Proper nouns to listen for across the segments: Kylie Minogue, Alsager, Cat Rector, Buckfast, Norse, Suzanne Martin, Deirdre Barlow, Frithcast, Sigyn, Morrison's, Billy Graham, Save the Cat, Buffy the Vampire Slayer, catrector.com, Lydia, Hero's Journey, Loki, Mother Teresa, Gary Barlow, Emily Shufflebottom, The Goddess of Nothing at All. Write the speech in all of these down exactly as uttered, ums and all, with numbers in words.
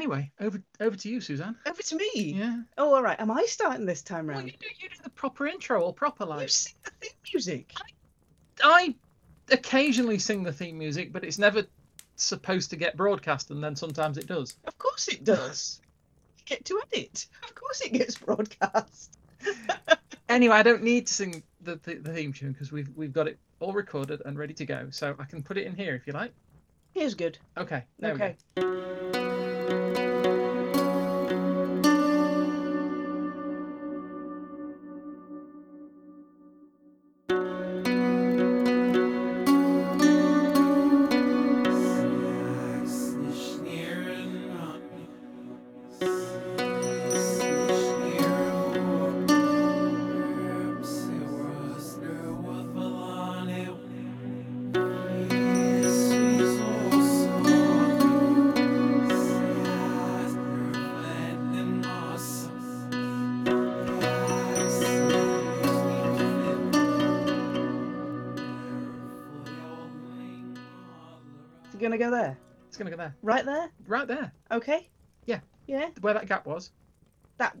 Anyway, over over to you, Suzanne. Over to me? Yeah. Oh, all right. Am I starting this time round? Well, you do, you do the proper intro or proper, like... You sing the theme music. I, I occasionally sing the theme music, but it's never supposed to get broadcast, and then sometimes it does. Of course it does. You get to edit. Of course it gets broadcast. Anyway, I don't need to sing the, the, the theme tune because we've, we've got it all recorded and ready to go, so I can put it in here if you like. Here's good. Okay. There okay. We go. Gonna go there. It's gonna go there. Right there. Right there. Okay. Yeah. Yeah. Where that gap was. That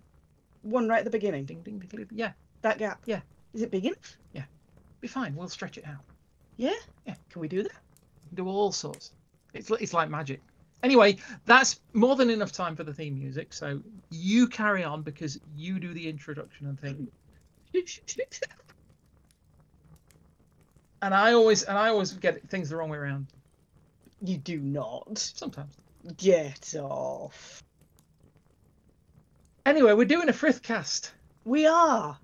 one right at the beginning. Ding ding ding. ding. Yeah. That gap. Yeah. Is it big enough? Yeah. Be fine. We'll stretch it out. Yeah. Yeah. Can we do that? We can do all sorts. It's it's like magic. Anyway, that's more than enough time for the theme music. So you carry on because you do the introduction and thing. and I always and I always get things the wrong way around. You do not. Sometimes. Get off. Anyway, we're doing a Frithcast. We are.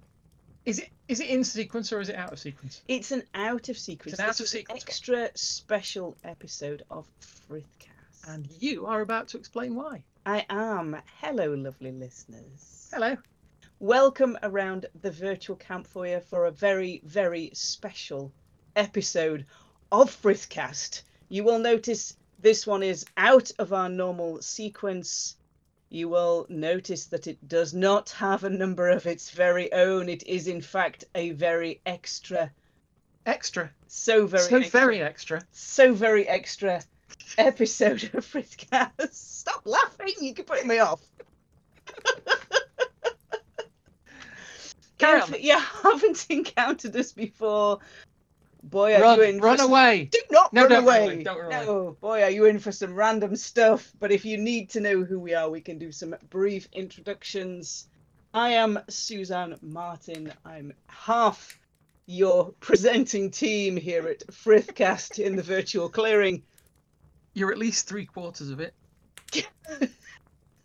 Is it is it in sequence or is it out of sequence? It's an out of sequence. It's an out of sequence. Extra special episode of Frithcast. And you are about to explain why. I am. Hello, lovely listeners. Hello. Welcome around the virtual camp foyer for a very, very special episode of Frithcast. You will notice this one is out of our normal sequence. You will notice that it does not have a number of its very own. It is, in fact, a very extra... Extra. So very So extra, very extra. So very extra episode of Frithcast. Stop laughing. You can put me off. Carry if on. You haven't encountered us before... Boy, are run, you in run some... away. Do not no, run don't away. Run away. Don't run away. No, boy, are you in for some random stuff. But if you need to know who we are, we can do some brief introductions. I am Suzanne Martin. I'm half your presenting team here at Frithcast in the virtual clearing. You're at least three quarters of it.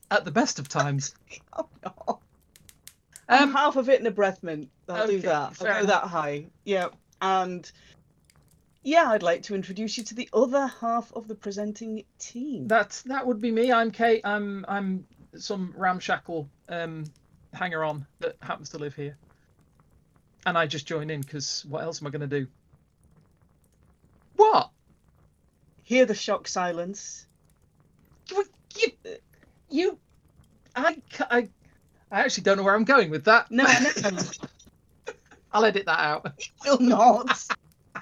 At the best of times. Oh, no. I'm um, half of it in a breath mint. I'll okay, do that. I'll go enough. That high. Yeah. And, yeah, I'd like to introduce you to the other half of the presenting team. That's, that would be me. I'm Kate. I'm I'm some ramshackle um, hanger-on that happens to live here. And I just join in because what else am I going to do? What? Hear the shock silence. You... you I, I, I actually don't know where I'm going with that. No, I know. I'll edit that out. You will not.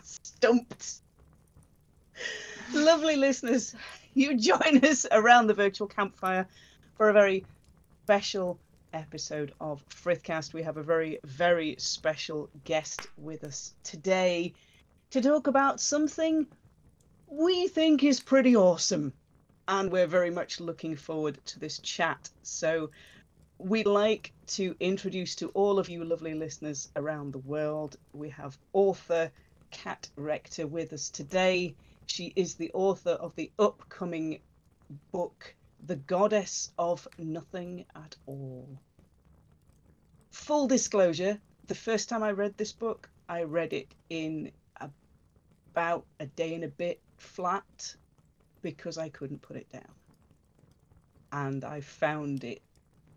Stumped. Lovely listeners, you join us around the virtual campfire for a very special episode of Frithcast. We have a very, very special guest with us today to talk about something we think is pretty awesome. And we're very much looking forward to this chat. So... we'd like to introduce to all of you lovely listeners around the world, we have author Cat Rector with us today. She is the author of the upcoming book, The Goddess of Nothing at All. Full disclosure, the first time I read this book, I read it in a, about a day and a bit flat because I couldn't put it down. And I found it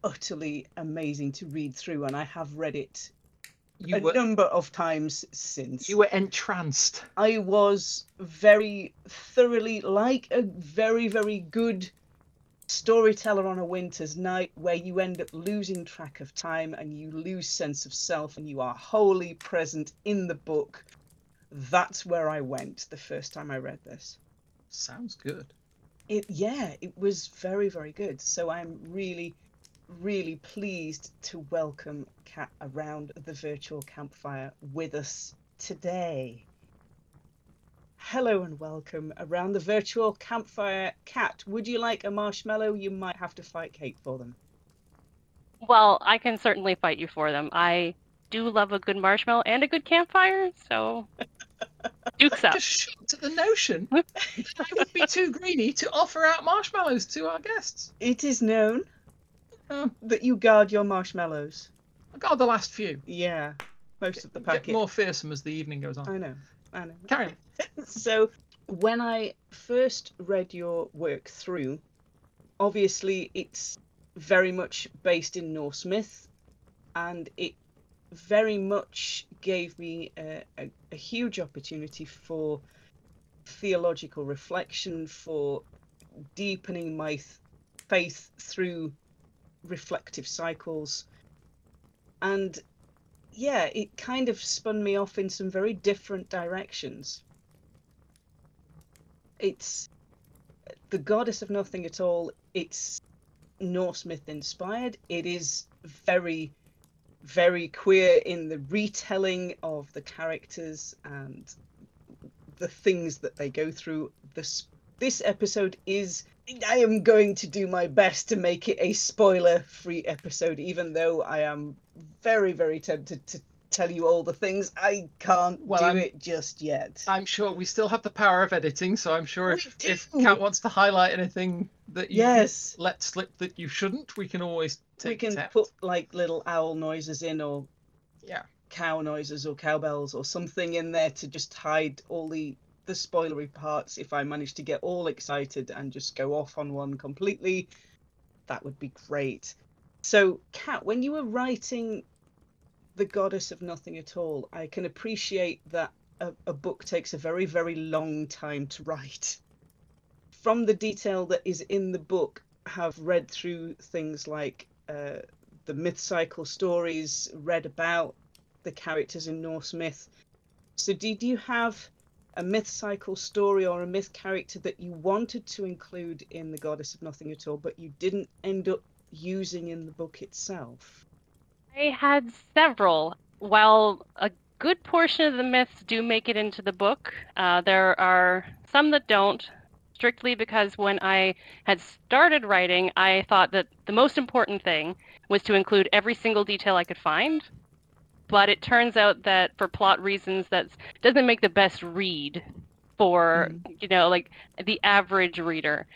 utterly amazing to read through, and I have read it you a were, number of times since. You were entranced. I was very thoroughly, like a very, very good storyteller on a winter's night, where you end up losing track of time and you lose sense of self and you are wholly present in the book. That's where I went the first time I read this. Sounds good. it yeah, it was very, very good. So I'm really, really pleased to welcome Cat around the virtual campfire with us today. Hello and welcome around the virtual campfire. Cat, would you like a marshmallow? You might have to fight Kate for them. Well, I can certainly fight you for them. I do love a good marshmallow and a good campfire, so dukes up. Just shocked at the notion. I would be too greedy to offer out marshmallows to our guests. It is known uh, that you guard your marshmallows. I guard the last few. Yeah, most get, of the packet. Get more fearsome as the evening goes on. I know. I know. Carry on. So when I first read your work through, obviously it's very much based in Norse myth, and it very much gave me a, a, a huge opportunity for theological reflection, for deepening my th- faith through reflective cycles. And yeah, it kind of spun me off in some very different directions. It's The Goddess of Nothing at All. It's Norse myth inspired. It is very, very queer in the retelling of the characters and the things that they go through. This this episode is, I am going to do my best to make it a spoiler-free episode, even though I am very, very tempted to tell you all the things. I can't well, do I'm, it just yet. I'm sure we still have the power of editing, so I'm sure if, if Cat wants to highlight anything that you yes. let slip that you shouldn't, we can always take it. We can put like little owl noises in, or yeah, cow noises or cowbells or something in there to just hide all the, the spoilery parts. If I manage to get all excited and just go off on one completely, that would be great. So Cat, when you were writing The Goddess of Nothing at All, I can appreciate that a, a book takes a very, very long time to write. From the detail that is in the book, have read through things like uh, the myth cycle stories, read about the characters in Norse myth. So did you have a myth cycle story or a myth character that you wanted to include in The Goddess of Nothing at All, but you didn't end up using in the book itself? I had several. While a good portion of the myths do make it into the book, uh, there are some that don't, strictly because when I had started writing, I thought that the most important thing was to include every single detail I could find. But it turns out that for plot reasons, that doesn't make the best read for, mm-hmm. you know, like the average reader.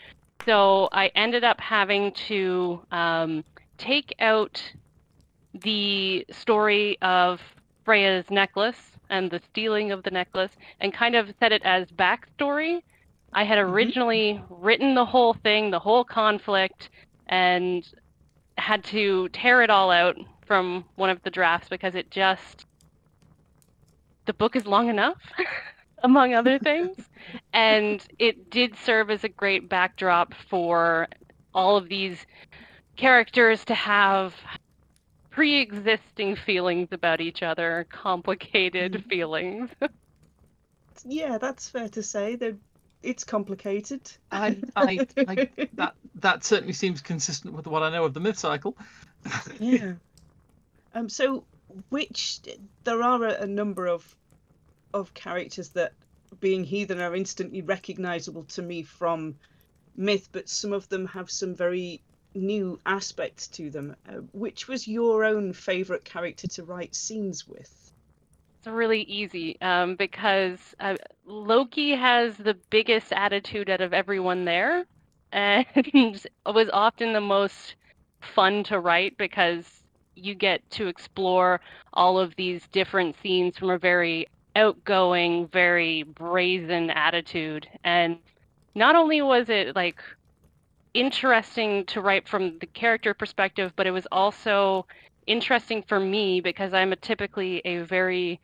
So I ended up having to um, take out the story of Freya's necklace and the stealing of the necklace and kind of set it as backstory. I had originally mm-hmm. written the whole thing, the whole conflict, and had to tear it all out from one of the drafts because it just, the book is long enough, among other things. And it did serve as a great backdrop for all of these characters to have pre-existing feelings about each other, complicated mm-hmm. feelings. Yeah, that's fair to say. They're, it's complicated. I, I, I, that that certainly seems consistent with what I know of the myth cycle. Yeah. Um. So, which there are a, a number of of characters that, being heathen, are instantly recognisable to me from myth, but some of them have some very new aspects to them. Uh, which was your own favorite character to write scenes with? It's really easy um, because uh, Loki has the biggest attitude out of everyone there, and was often the most fun to write because you get to explore all of these different scenes from a very outgoing, very brazen attitude. And not only was it like interesting to write from the character perspective, but it was also interesting for me because I'm a typically a very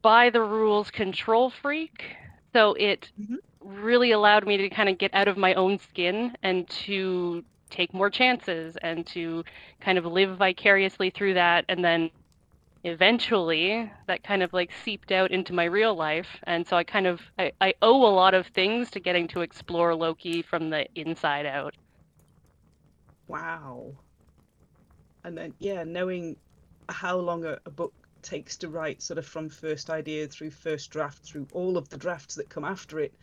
by the rules control freak, so it mm-hmm. really allowed me to kind of get out of my own skin and to take more chances and to kind of live vicariously through that and then eventually that kind of like seeped out into my real life. And so I kind of, I, I owe a lot of things to getting to explore Loki from the inside out. Wow. And then, yeah, knowing how long a, a book takes to write, sort of from first idea through first draft, through all of the drafts that come after it,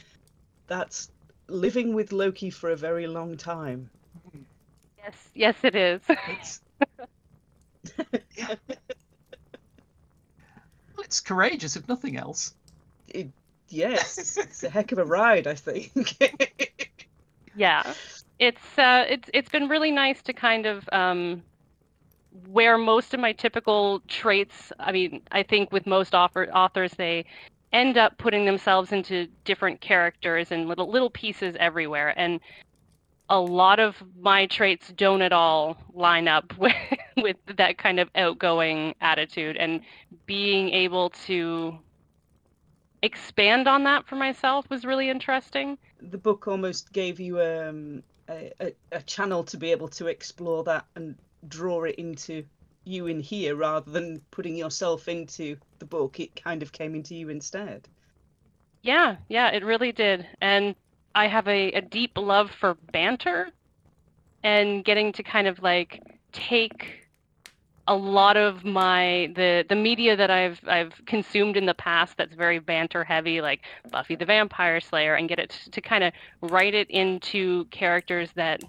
that's living with Loki for a very long time. Yes, yes it is. It's... Well, it's courageous, if nothing else. It, yes, it's a heck of a ride, I think. Yeah, it's uh, it's it's been really nice to kind of... Um, where most of my typical traits, I mean, I think with most author, authors, they end up putting themselves into different characters and little, little pieces everywhere. And a lot of my traits don't at all line up with, with that kind of outgoing attitude. And being able to expand on that for myself was really interesting. The book almost gave you um, a, a, a channel to be able to explore that and draw it into you in here rather than putting yourself into the book. It kind of came into you instead. Yeah, yeah, it really did. And I have a, a deep love for banter and getting to kind of like take a lot of my the the media that I've I've consumed in the past that's very banter heavy, like Buffy the Vampire Slayer, and get it to kind of write it into characters that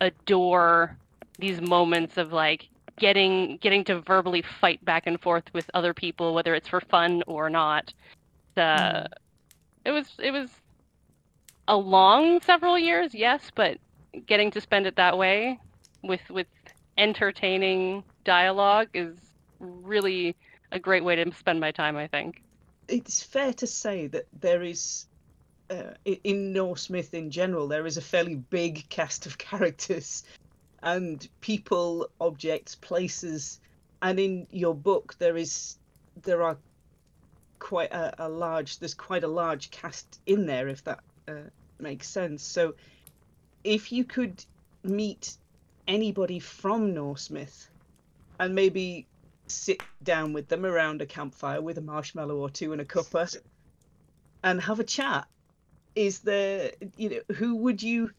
adore these moments of like getting getting to verbally fight back and forth with other people, whether it's for fun or not. Uh, mm. It was it was a long several years, yes, but getting to spend it that way with with entertaining dialogue is really a great way to spend my time, I think. It's fair to say that there is, uh, in Norse myth in general, there is a fairly big cast of characters and people, objects, places, and in your book there is, there are quite a, a large, there's quite a large cast in there, if that uh, makes sense. So if you could meet anybody from Norse myth and maybe sit down with them around a campfire with a marshmallow or two and a cuppa and have a chat, is there, you know, who would you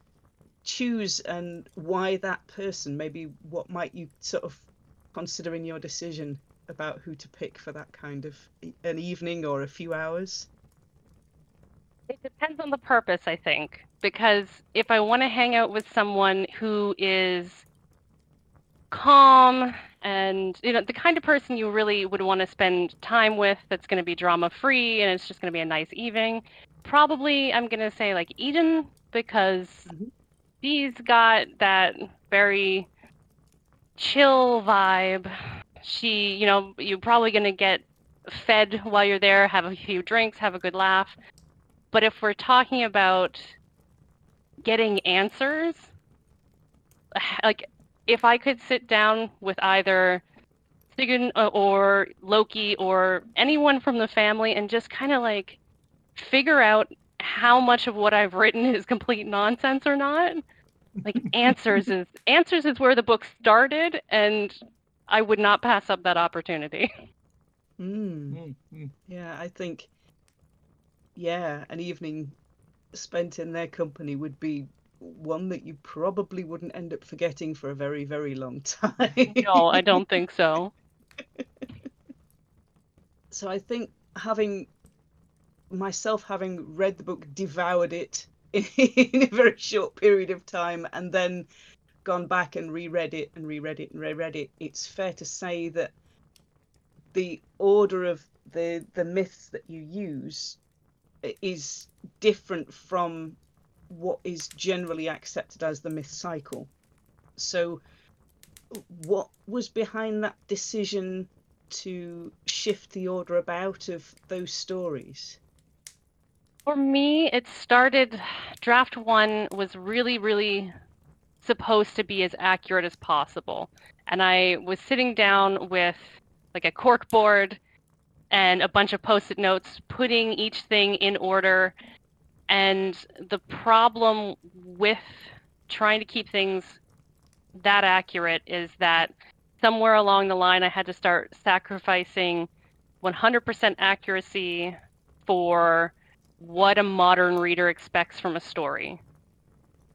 choose and why that person? Maybe what might you sort of consider in your decision about who to pick for that kind of an evening or a few hours? It depends on the purpose, I think, because if I want to hang out with someone who is calm and, you know, the kind of person you really would want to spend time with, that's going to be drama free and it's just going to be a nice evening, probably I'm going to say like Eden, because mm-hmm. she's got that very chill vibe. She, you know, you're probably going to get fed while you're there, have a few drinks, have a good laugh. But if we're talking about getting answers, like if I could sit down with either Sigyn or Loki or anyone from the family and just kind of like figure out how much of what I've written is complete nonsense or not. Like answers is answers is where the book started, and I would not pass up that opportunity. Mm. Mm-hmm. Yeah, I think, yeah, an evening spent in their company would be one that you probably wouldn't end up forgetting for a very, very long time. No, I don't think so. So I think having... myself having read the book, devoured it in, in a very short period of time, and then gone back and reread it and reread it and reread it, it's fair to say that the order of the the myths that you use is different from what is generally accepted as the myth cycle. So what was behind that decision to shift the order about of those stories? For me, it started, draft one was really, really supposed to be as accurate as possible. And I was sitting down with like a cork board and a bunch of post-it notes, putting each thing in order. And the problem with trying to keep things that accurate is that somewhere along the line, I had to start sacrificing one hundred percent accuracy for what a modern reader expects from a story.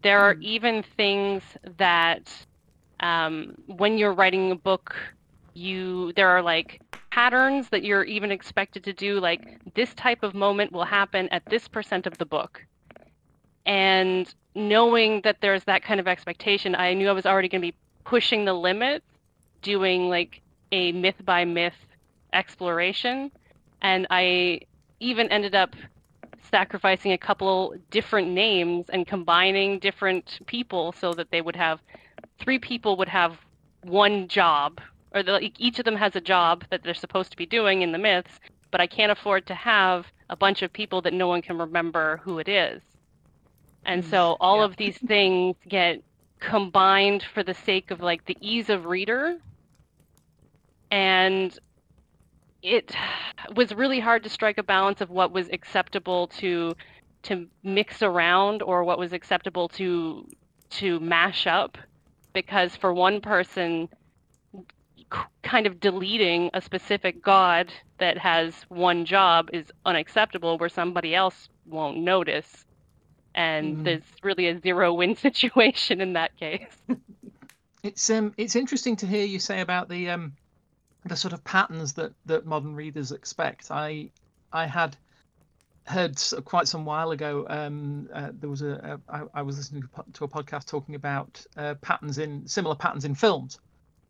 There are even things that um, when you're writing a book, you there are like patterns that you're even expected to do, like this type of moment will happen at this percent of the book. And knowing that there's that kind of expectation, I knew I was already going to be pushing the limit, doing like a myth by myth exploration. And I even ended up sacrificing a couple different names and combining different people so that they would have three people would have one job, or the, each of them has a job that they're supposed to be doing in the myths, but I can't afford to have a bunch of people that no one can remember who it is. And so all yeah. of these things get combined for the sake of like the ease of reader. And it was really hard to strike a balance of what was acceptable to to mix around or what was acceptable to to mash up, because for one person kind of deleting a specific god that has one job is unacceptable where somebody else won't notice. And mm. there's really a zero-win situation in that case. It's um, it's interesting to hear you say about the um, the sort of patterns that, that modern readers expect. I I had heard quite some while ago. Um, uh, there was a, a I, I was listening to a podcast talking about uh, patterns in similar patterns in films.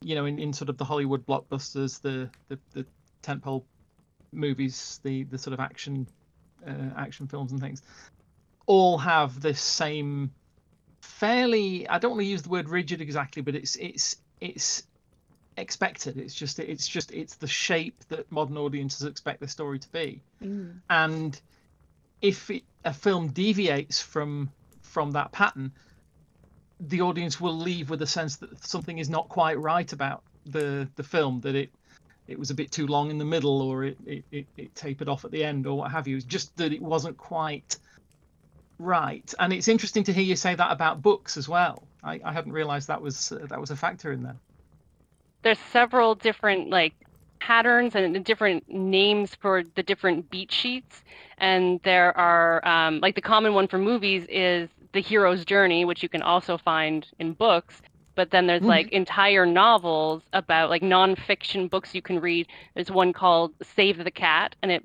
You know, in, in sort of the Hollywood blockbusters, the the, the tentpole movies, the the sort of action uh, action films and things. All have this same fairly, I don't want to use the word rigid exactly, but it's it's it's expected. It's just it's just it's the shape that modern audiences expect the story to be. Mm. And if it, a film deviates from from that pattern, the audience will leave with a sense that something is not quite right about the the film, that it it was a bit too long in the middle, or it it, it, it tapered off at the end, or what have you. It's just that it wasn't quite right. And it's interesting to hear you say that about books as well. I, I hadn't realized that was uh, that was a factor in there. There's several different like patterns and different names for the different beat sheets. And there are um, like the common one for movies is the hero's journey, which you can also find in books. But then there's mm-hmm. like entire novels about like nonfiction books you can read. There's one called Save the Cat, and it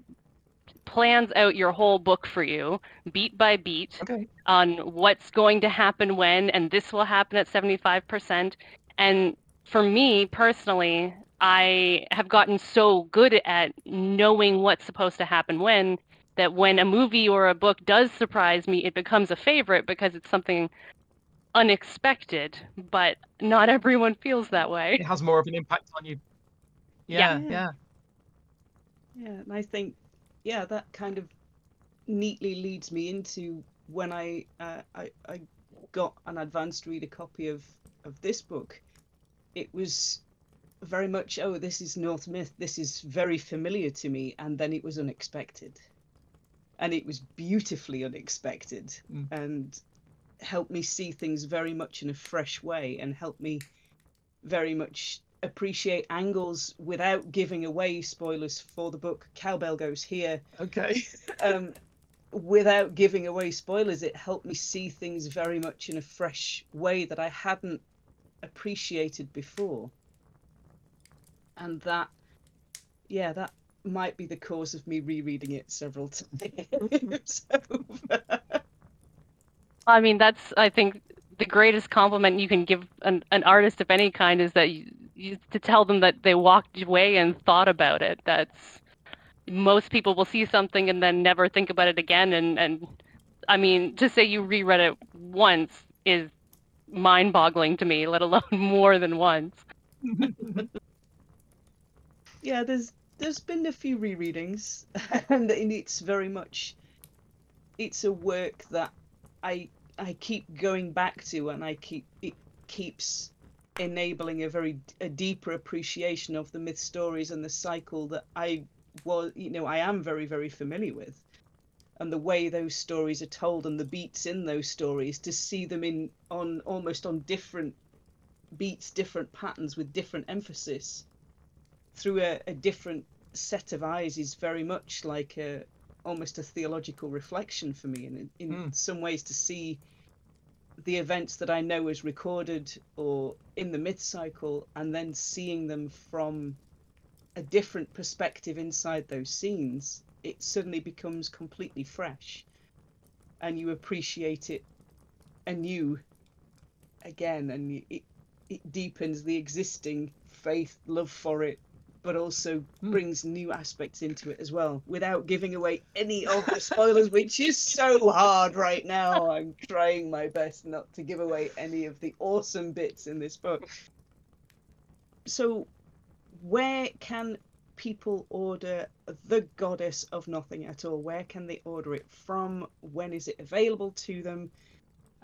plans out your whole book for you, beat by beat, okay. on what's going to happen when, and this will happen at seventy-five percent. And for me personally, I have gotten so good at knowing what's supposed to happen when, that when a movie or a book does surprise me, it becomes a favorite because it's something unexpected, but not everyone feels that way. It has more of an impact on you. Yeah, yeah. Yeah, yeah and I think Yeah, that kind of neatly leads me into when I, uh, I I got an advanced reader copy of, of this book. It was very much, oh, this is Norse myth. This is very familiar to me. And then it was unexpected. And it was beautifully unexpected mm. and helped me see things very much in a fresh way and helped me very much appreciate angles without giving away spoilers for the book. Cowbell goes here. Okay. um, without giving away spoilers, it helped me see things very much in a fresh way that I hadn't appreciated before. And that, yeah, that might be the cause of me rereading it several times. I mean, that's, I think, the greatest compliment you can give an, an artist of any kind is that you, to tell them that they walked away and thought about it. That's, most people will see something and then never think about it again. And, and I mean, to say you reread it once is mind-boggling to me, let alone more than once. Yeah, there's there's been a few rereadings, and it's very much, it's a work that I I keep going back to, and I keep it keeps enabling a very a deeper appreciation of the myth stories and the cycle that I was, you know, I am very, very familiar with, and the way those stories are told and the beats in those stories, to see them in on almost on different beats different patterns with different emphasis through a, a different set of eyes is very much like a almost a theological reflection for me, and in, in mm. some ways to see the events that I know as recorded or in the myth cycle, and then seeing them from a different perspective inside those scenes, it suddenly becomes completely fresh, and you appreciate it anew again, and it, it deepens the existing faith, love for it, but also mm. brings new aspects into it as well, without giving away any of the spoilers, which is so hard right now. I'm trying my best not to give away any of the awesome bits in this book. So where can people order The Goddess of Nothing at All? Where can they order it from? When is it available to them?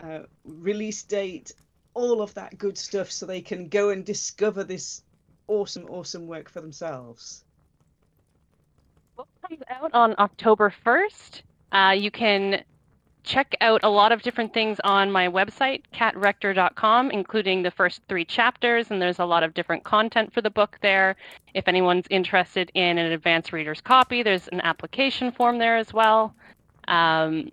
Uh, release date, all of that good stuff, so they can go and discover this awesome, awesome work for themselves. Well, it comes out on October first. Uh, you can check out a lot of different things on my website, cat rector dot com, including the first three chapters, and there's a lot of different content for the book there. If anyone's interested in an advanced reader's copy, there's an application form there as well. Um,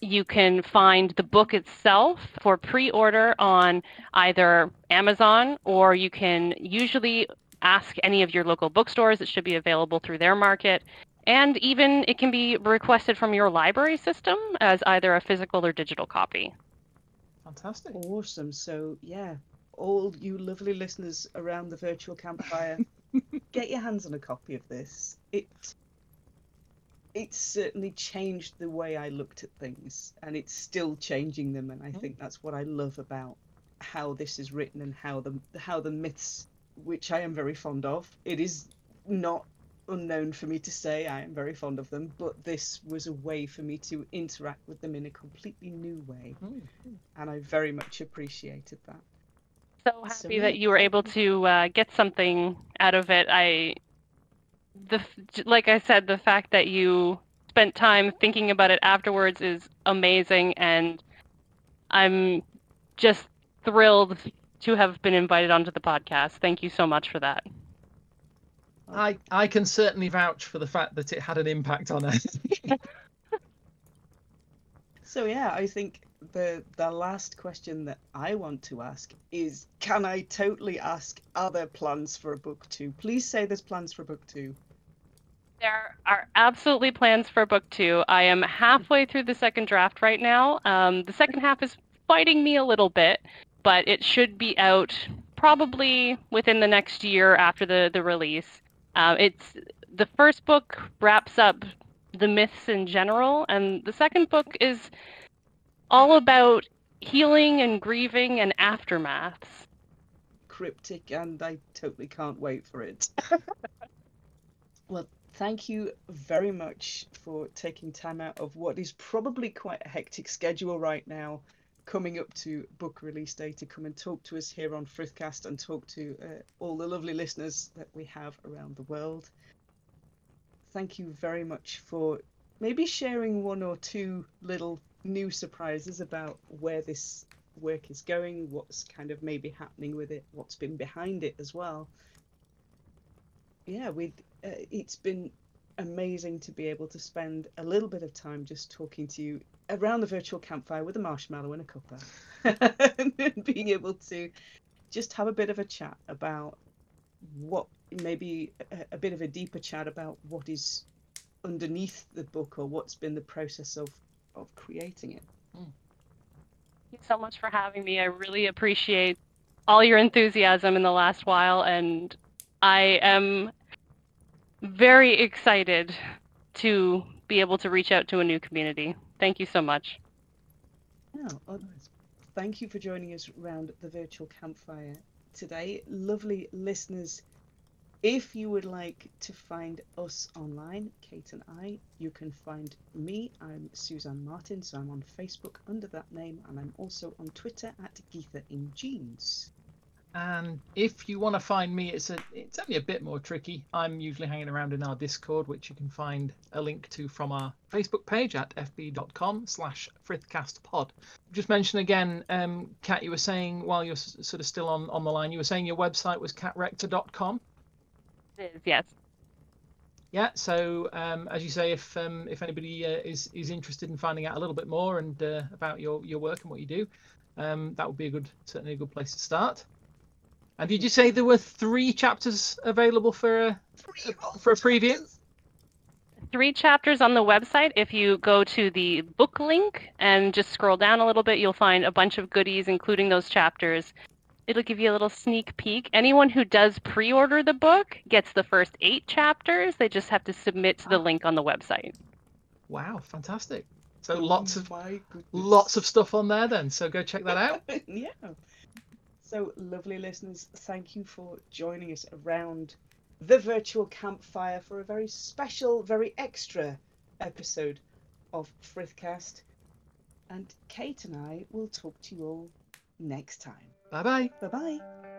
you can find the book itself for pre-order on either Amazon, or you can usually ask any of your local bookstores. It should be available through their market. And even it can be requested from your library system as either a physical or digital copy. Fantastic. Awesome. So, yeah, all you lovely listeners around the virtual campfire, get your hands on a copy of this. It... It certainly changed the way I looked at things, and it's still changing them. And I mm. think that's what I love about how this is written and how the how the myths, which I am very fond of. It is not unknown for me to say I am very fond of them, but this was a way for me to interact with them in a completely new way. Mm. And I very much appreciated that. So happy so, yeah. that you were able to uh, get something out of it. I... The, like I said, the fact that you spent time thinking about it afterwards is amazing, and I'm just thrilled to have been invited onto the podcast. Thank you so much for that. I I can certainly vouch for the fact that it had an impact on us. So yeah, I think the the last question that I want to ask is, can I totally ask, are there plans for a book two? Please say there's plans for a book two. There are absolutely plans for a book two. I am halfway through the second draft right now. Um, the second half is fighting me a little bit, but it should be out probably within the next year after the, the release. Uh, it's the first book wraps up the myths in general, and the second book is all about healing and grieving and aftermaths. Cryptic, and I totally can't wait for it. Well, thank you very much for taking time out of what is probably quite a hectic schedule right now, coming up to book release day, to come and talk to us here on Frithcast and talk to uh, all the lovely listeners that we have around the world. Thank you very much for maybe sharing one or two little new surprises about where this work is going, what's kind of maybe happening with it, what's been behind it as well. Yeah, we'd, uh, it's been amazing to be able to spend a little bit of time just talking to you around the virtual campfire with a marshmallow and a cuppa, and being able to just have a bit of a chat about what maybe a, a bit of a deeper chat about what is underneath the book, or what's been the process of of creating it. Thank you so much for having me. I really appreciate all your enthusiasm in the last while, and I am very excited to be able to reach out to a new community. Thank you so much. Oh, well, thank you for joining us around the virtual campfire today. Lovely listeners, if you would like to find us online, Kate and I, you can find me. I'm Suzanne Martin, so I'm on Facebook under that name, and I'm also on Twitter at Geetha in Jeans. And if you want to find me, it's a, it's only a bit more tricky. I'm usually hanging around in our Discord, which you can find a link to from our Facebook page at f b dot com slash frithcast pod. Just mention again, um, Kat, you were saying, while you're s- sort of still on, on the line, you were saying your website was cat rector dot com? It is, yes. Yeah, so um, as you say, if um, if anybody uh, is, is interested in finding out a little bit more and uh, about your, your work and what you do, um, that would be a good certainly a good place to start. And did you say there were three chapters available for a, for a preview? Three chapters on the website. If you go to the book link and just scroll down a little bit, you'll find a bunch of goodies, including those chapters. It'll give you a little sneak peek. Anyone who does pre-order the book gets the first eight chapters. They just have to submit to the link on the website. Wow, fantastic. So lots of lots of stuff on there then. So go check that out. Yeah. So, lovely listeners, thank you for joining us around the virtual campfire for a very special, very extra episode of Frithcast. And Kate and I will talk to you all next time. Bye-bye. Bye-bye.